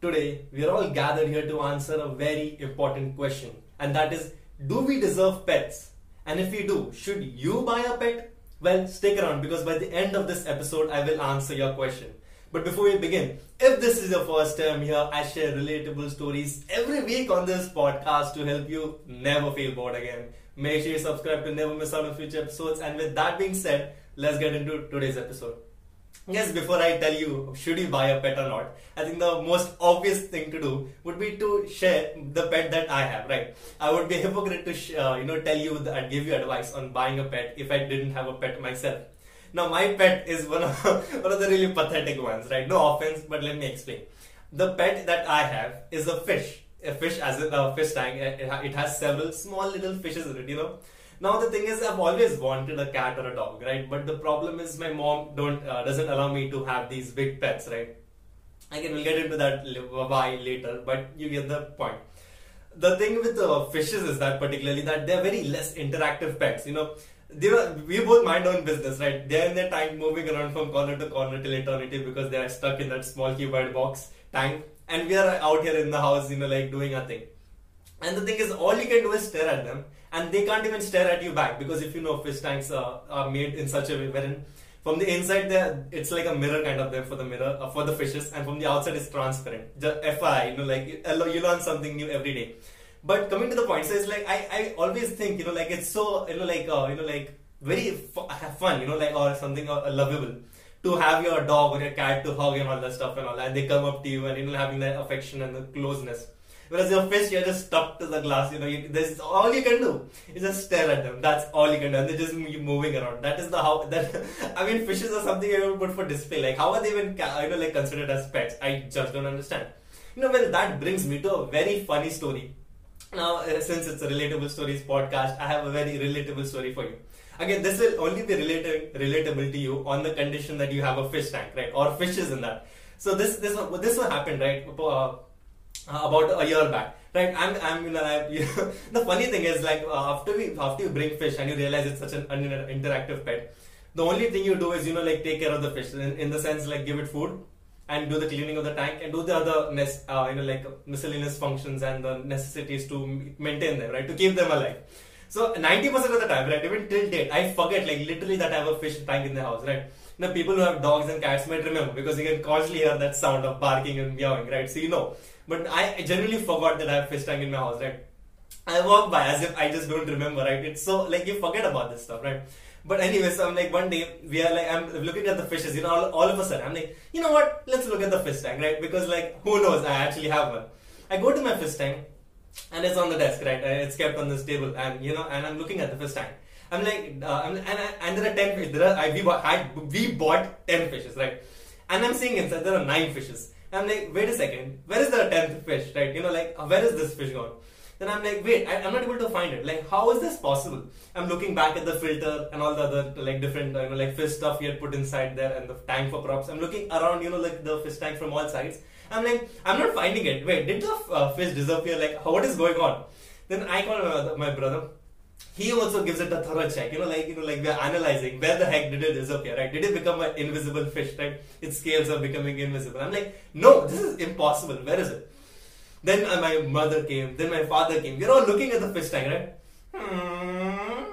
Today, we are all gathered here to answer a very important question, and that is, do we deserve pets? And if we do, should you buy a pet? Well, stick around because by the end of this episode, I will answer your question. But before we begin, if this is your first time here, I share relatable stories every week on this podcast to help you never feel bored again. Make sure you subscribe to never miss out on future episodes. And with that being said, let's get into today's episode. Yes, before I tell you, should you buy a pet or not, I think the most obvious thing to do would be to share the pet that I have, right? I would be a hypocrite to tell you and give you advice on buying a pet if I didn't have a pet myself. Now, my pet is one of the really pathetic ones, right? No offense, but let me explain. The pet that I have is a fish. A fish as in a fish tank. It has several small little fishes in it, you know. Now the thing is, I've always wanted a cat or a dog, right? But the problem is my mom doesn't allow me to have these big pets, right? Again, we'll get into that why later, but you get the point. The thing with the fishes is that particularly that they're very less interactive pets, you know. We both mind our own business, right? They're in their tank moving around from corner to corner till eternity because they are stuck in that small cubic box tank, and we are out here in the house, you know, like doing our thing. And the thing is, all you can do is stare at them, and they can't even stare at you back because if you know, fish tanks are made in such a way wherein from the inside there it's like a mirror kind of there for the fishes, and from the outside it's transparent. Just FYI, you know, like you learn something new every day. But coming to the point, so it's like I always think, you know, like it's so, you know, like very fun, you know, like or something lovable to have your dog or your cat to hug and all that stuff and all that. And they come up to you and, you know, having that affection and the closeness. Whereas your fish, you're just stuck to the glass, you know, there's all you can do is just stare at them. That's all you can do. And they're just moving around. That is the how, that, I mean, fishes are something you would put for display. Like, how are they even, you know, like considered as pets? I just don't understand. You know, well, that brings me to a very funny story. Now, since it's a Relatable Stories podcast, I have a very relatable story for you. Again, this will only be relatable to you on the condition that you have a fish tank, right? Or fishes in that. So this will happen, right? About a year back, right? I'm the funny thing is, like, after you bring fish and you realize it's such an interactive pet, the only thing you do is, you know, like take care of the fish in the sense, like give it food and do the cleaning of the tank and do the other miscellaneous functions and the necessities to maintain them, right? To keep them alive. So 90% of the time, right, even till date, I forget, like, literally that I have a fish tank in the house, right? Now, people who have dogs and cats might remember because you can constantly hear that sound of barking and meowing, right? So you know. But I generally forgot that I have fish tank in my house, right? I walk by as if I just don't remember, right? It's so, like, you forget about this stuff, right? But anyway, so I'm like, one day, I'm looking at the fishes, you know, all of a sudden, I'm like, you know what? Let's look at the fish tank, right? Because, like, who knows? I actually have one. I go to my fish tank and it's on the desk, right? It's kept on this table and, you know, and I'm looking at the fish tank. I'm like, and there are 10 fish. We bought 10 fishes, right? And I'm seeing inside there are 9 fishes. I'm like, wait a second, where is the 10th fish, right? You know, like, where is this fish gone? Then I'm like, wait, I'm not able to find it. Like, how is this possible? I'm looking back at the filter and all the other, like, different, you know, like, fish stuff we had put inside there and the tank for props. I'm looking around, you know, like, the fish tank from all sides. I'm like, I'm not finding it. Wait, did the fish disappear? Like, what is going on? Then I call my brother. He also gives it a thorough check, you know, like we are analyzing where the heck did it disappear, right? Did it become an invisible fish, right? Its scales are becoming invisible. I'm like, no, this is impossible. Where is it? Then my mother came, then my father came. We're all looking at the fish tank, right?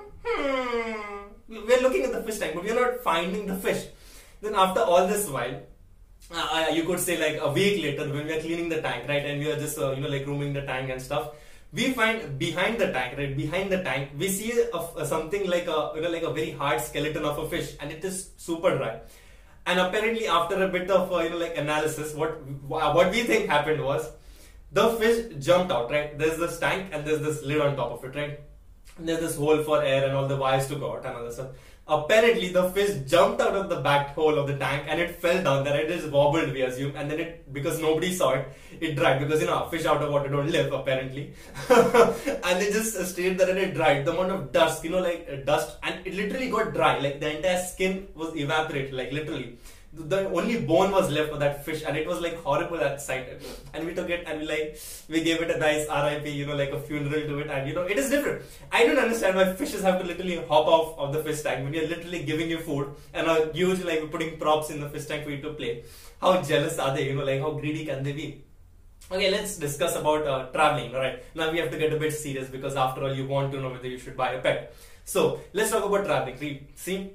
We're looking at the fish tank, but we're not finding the fish. Then after all this while, you could say like a week later when we are cleaning the tank, right? And we are just, like grooming the tank and stuff. We find behind the tank, right? Behind the tank, we see something like a very hard skeleton of a fish, and it is super dry. And apparently, after a bit of analysis, what we think happened was the fish jumped out, right? There's this tank, and there's this lid on top of it, right? And there's this hole for air and all the wires to go out and all that stuff. Apparently, the fish jumped out of the back hole of the tank and it fell down there. It just wobbled, we assume, and then because nobody saw it, it dried because, you know, fish out of water don't live, apparently. And they just stayed there and it dried. The amount of dust, you know, like dust, and it literally got dry. Like the entire skin was evaporated, like literally. The only bone was left of that fish, and it was like horrible at sight. And we took it and we gave it a nice RIP, you know, like a funeral to it. And you know, it is different. I don't understand why fishes have to literally hop off of the fish tank when you're literally giving you food and are usually like putting props in the fish tank for you to play. How jealous are they? You know, like how greedy can they be? Okay, let's discuss about traveling. Alright, now we have to get a bit serious because after all you want to know whether you should buy a pet. So let's talk about traveling. See,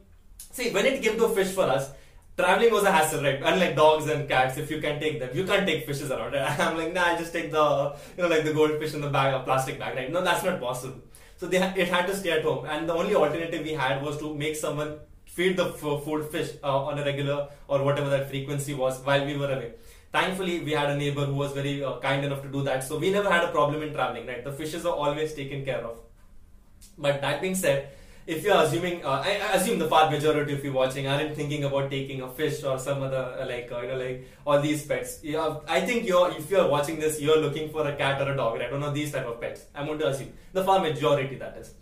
when it came to fish for us, traveling was a hassle, right? Unlike dogs and cats, if you can take them, you can't take fishes around. I'm like, nah, I'll just take the, like the goldfish in the bag, a plastic bag, right? No, that's not possible. So it had to stay at home, and the only alternative we had was to make someone feed the food fish on a regular or whatever that frequency was while we were away. Thankfully, we had a neighbor who was very kind enough to do that, so we never had a problem in traveling, right? The fishes are always taken care of. But that being said, if you're assuming, I assume the far majority of you watching aren't thinking about taking a fish or some other like all these pets. Yeah, I think if you're watching this, you're looking for a cat or a dog, right? I don't know, these type of pets. I'm going to assume the far majority, that is.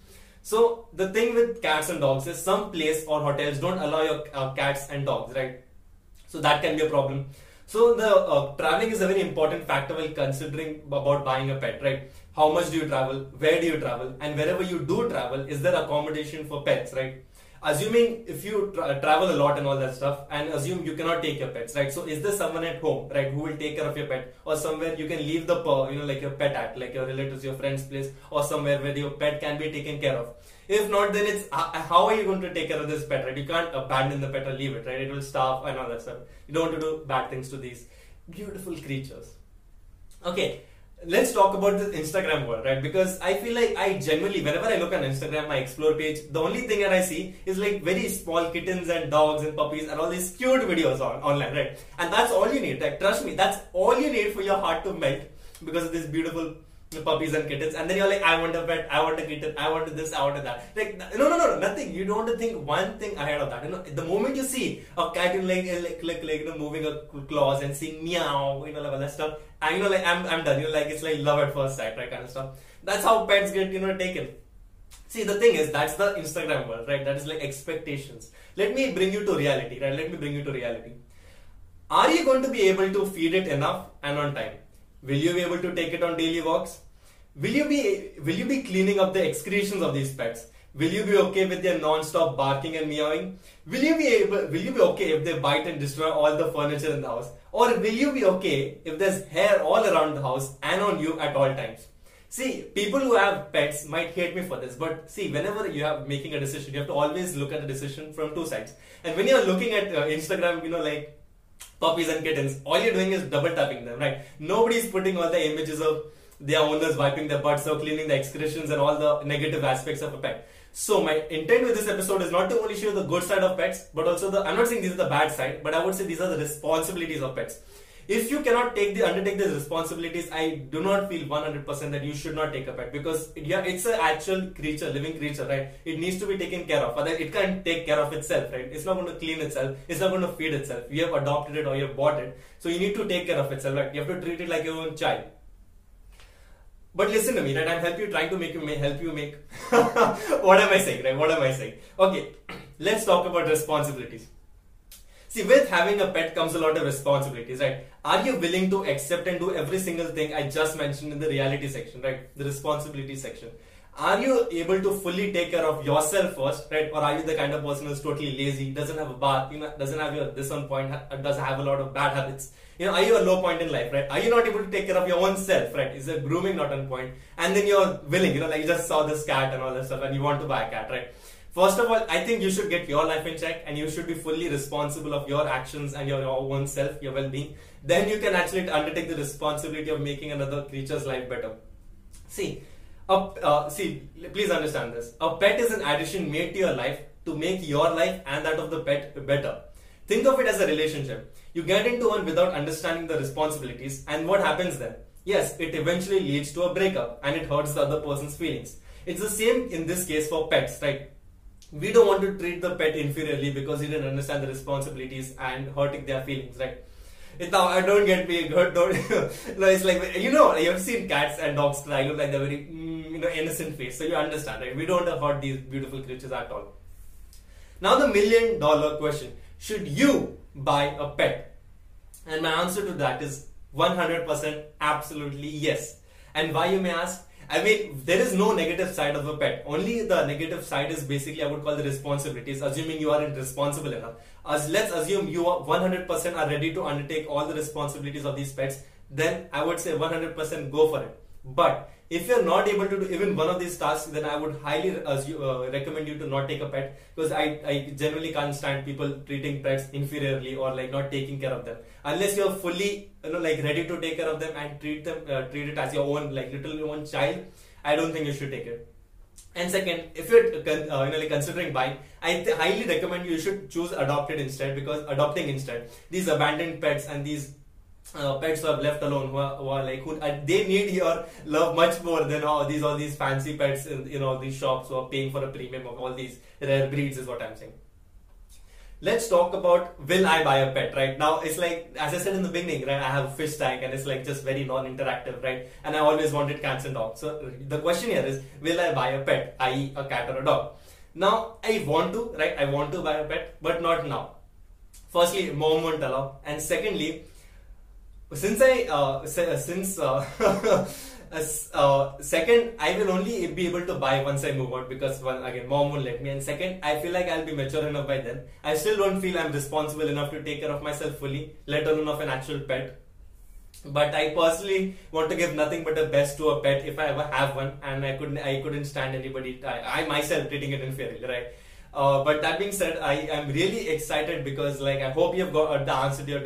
So the thing with cats and dogs is some place or hotels don't allow your cats and dogs, right? So that can be a problem. So the traveling is a very important factor while considering about buying a pet, right? How much do you travel? Where do you travel? And wherever you do travel, is there accommodation for pets, right? Assuming if you travel a lot and all that stuff, and assume you cannot take your pets, right? So is there someone at home, right, who will take care of your pet, or somewhere you can leave the, like your pet at, like your relatives, your friend's place, or somewhere where your pet can be taken care of. If not, then it's how are you going to take care of this pet, right? You can't abandon the pet or leave it, right? It will starve and all that stuff. You don't want to do bad things to these beautiful creatures. Okay. Let's talk about this Instagram world, right? Because I feel like I generally, whenever I look on Instagram, my explore page, the only thing that I see is like very small kittens and dogs and puppies and all these cute videos online, right? And that's all you need, right? Trust me, that's all you need for your heart to melt because of these beautiful puppies and kittens. And then you're like, I want a pet, I want a kitten, I want this, I want that. Like, no, nothing. You don't want to think one thing ahead of that. You know, the moment you see a cat moving her claws and saying meow, like all that stuff. And like I'm done. Like it's like love at first sight, right? Kind of stuff. That's how pets get taken. See, the thing is, that's the Instagram world, right? That is like expectations. Let me bring you to reality, right? Let me bring you to reality. Are you going to be able to feed it enough and on time? Will you be able to take it on daily walks? Will you be cleaning up the excretions of these pets? Will you be okay with their non-stop barking and meowing? Will you be okay if they bite and destroy all the furniture in the house? Or will you be okay if there's hair all around the house and on you at all times? See, people who have pets might hate me for this, but see, whenever you are making a decision, you have to always look at the decision from two sides. And when you're looking at Instagram, like puppies and kittens, all you're doing is double tapping them, right? Nobody's putting all the images of their owners wiping their butts or cleaning the excretions and all the negative aspects of a pet. So my intent with this episode is not to only show the good side of pets, but also I'm not saying these are the bad side, but I would say these are the responsibilities of pets. If you cannot undertake these responsibilities, I do not feel 100% that you should not take a pet, because it's an actual creature, living creature, right? It needs to be taken care of. Otherwise, it can't take care of itself, right? It's not going to clean itself. It's not going to feed itself. You have adopted it or you have bought it. So you need to take care of itself, right? You have to treat it like your own child. But listen to me, right? I'm help you make what am I saying, right? What am I saying? Okay, let's talk about responsibilities. See, with having a pet comes a lot of responsibilities, right? Are you willing to accept and do every single thing I just mentioned in the reality section, right? The responsibility section. Are you able to fully take care of yourself first, right? Or are you the kind of person who's totally lazy, doesn't have a bath, doesn't have your this on point, doesn't have a lot of bad habits? Are you a low point in life, right? Are you not able to take care of your own self, right? Is the grooming not on point? And then you're willing, like you just saw this cat and all that stuff and you want to buy a cat, right? First of all, I think you should get your life in check and you should be fully responsible of your actions and your own self, your well-being. Then you can actually undertake the responsibility of making another creature's life better. See, please understand this. A pet is an addition made to your life to make your life and that of the pet better. Think of it as a relationship. You get into one without understanding the responsibilities, and what happens then? Yes, it eventually leads to a breakup and it hurts the other person's feelings. It's the same in this case for pets, right? We don't want to treat the pet inferiorly because you didn't understand the responsibilities and hurting their feelings, right? I don't get being hurt. No, it's like, you have seen cats and dogs cry, look like they're very, innocent face. So you understand, right? We don't hurt these beautiful creatures at all. Now the $1 million question, should you buy a pet? And my answer to that is 100% absolutely yes. And why, you may ask? I mean, there is no negative side of a pet. Only the negative side is basically, I would call, the responsibilities, assuming you aren't responsible enough. Let's assume you are 100% ready to undertake all the responsibilities of these pets. then I would say 100% go for it. But if you're not able to do even one of these tasks, then I would highly recommend you to not take a pet, because I generally can't stand people treating pets inferiorly or like not taking care of them, unless you're fully like ready to take care of them and treat it as your own, like little own child. I don't think you should take it. And second, if you're like considering buying, I highly recommend you should choose adopting instead. These abandoned pets and these pets who are left alone, they need your love much more than all these fancy pets in all these shops who are paying for a premium of all these rare breeds, is what I'm saying. Let's talk about, will I buy a pet? Right now, it's like, as I said in the beginning, right, I have a fish tank and it's like just very non-interactive, right? And I always wanted cats and dogs. So the question here is, will I buy a pet, i.e. a cat or a dog? Now, I want to, right? I want to buy a pet, but not now. Firstly, mom won't allow. And secondly, second, I will only be able to buy once I move out, because mom won't let me, and second, I feel like I'll be mature enough by then. I still don't feel I'm responsible enough to take care of myself fully, let alone of an actual pet. But I personally want to give nothing but the best to a pet if I ever have one, and I couldn't stand anybody, I myself treating it inferiorly, right? But that being said, I'm really excited, because like I hope you've got the answer to your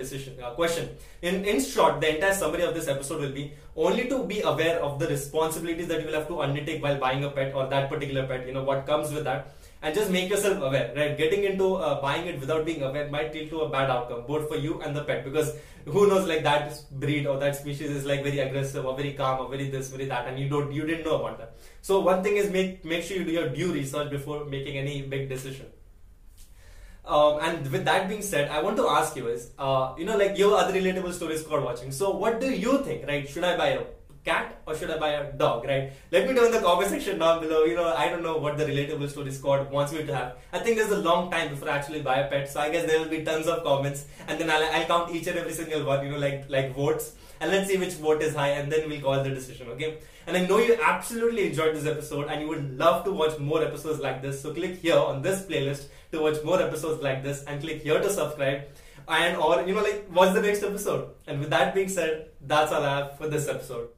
question. In short, the entire summary of this episode will be only to be aware of the responsibilities that you will have to undertake while buying a pet, or that particular pet, what comes with that, and just make yourself aware, right? Getting into buying it without being aware might lead to a bad outcome, both for you and the pet, because who knows, like that breed or that species is like very aggressive or very calm or very this, very that, and you didn't know about that. So one thing is, make sure you do your due research before making any big decision. And with that being said, I want to ask you is, your other relatable story squad watching. So what do you think, right? Should I buy a cat or should I buy a dog, right? Let me know in the comment section down below. I don't know what the relatable story squad wants me to have. I think there's a long time before I actually buy a pet, so I guess there will be tons of comments, and then I'll count each and every single one, like votes, and let's see which vote is high, and then we'll call the decision, okay? And I know you absolutely enjoyed this episode and you would love to watch more episodes like this, so click here on this playlist to watch more episodes like this, and click here to subscribe, and watch the next episode. And with that being said, that's all I have for this episode.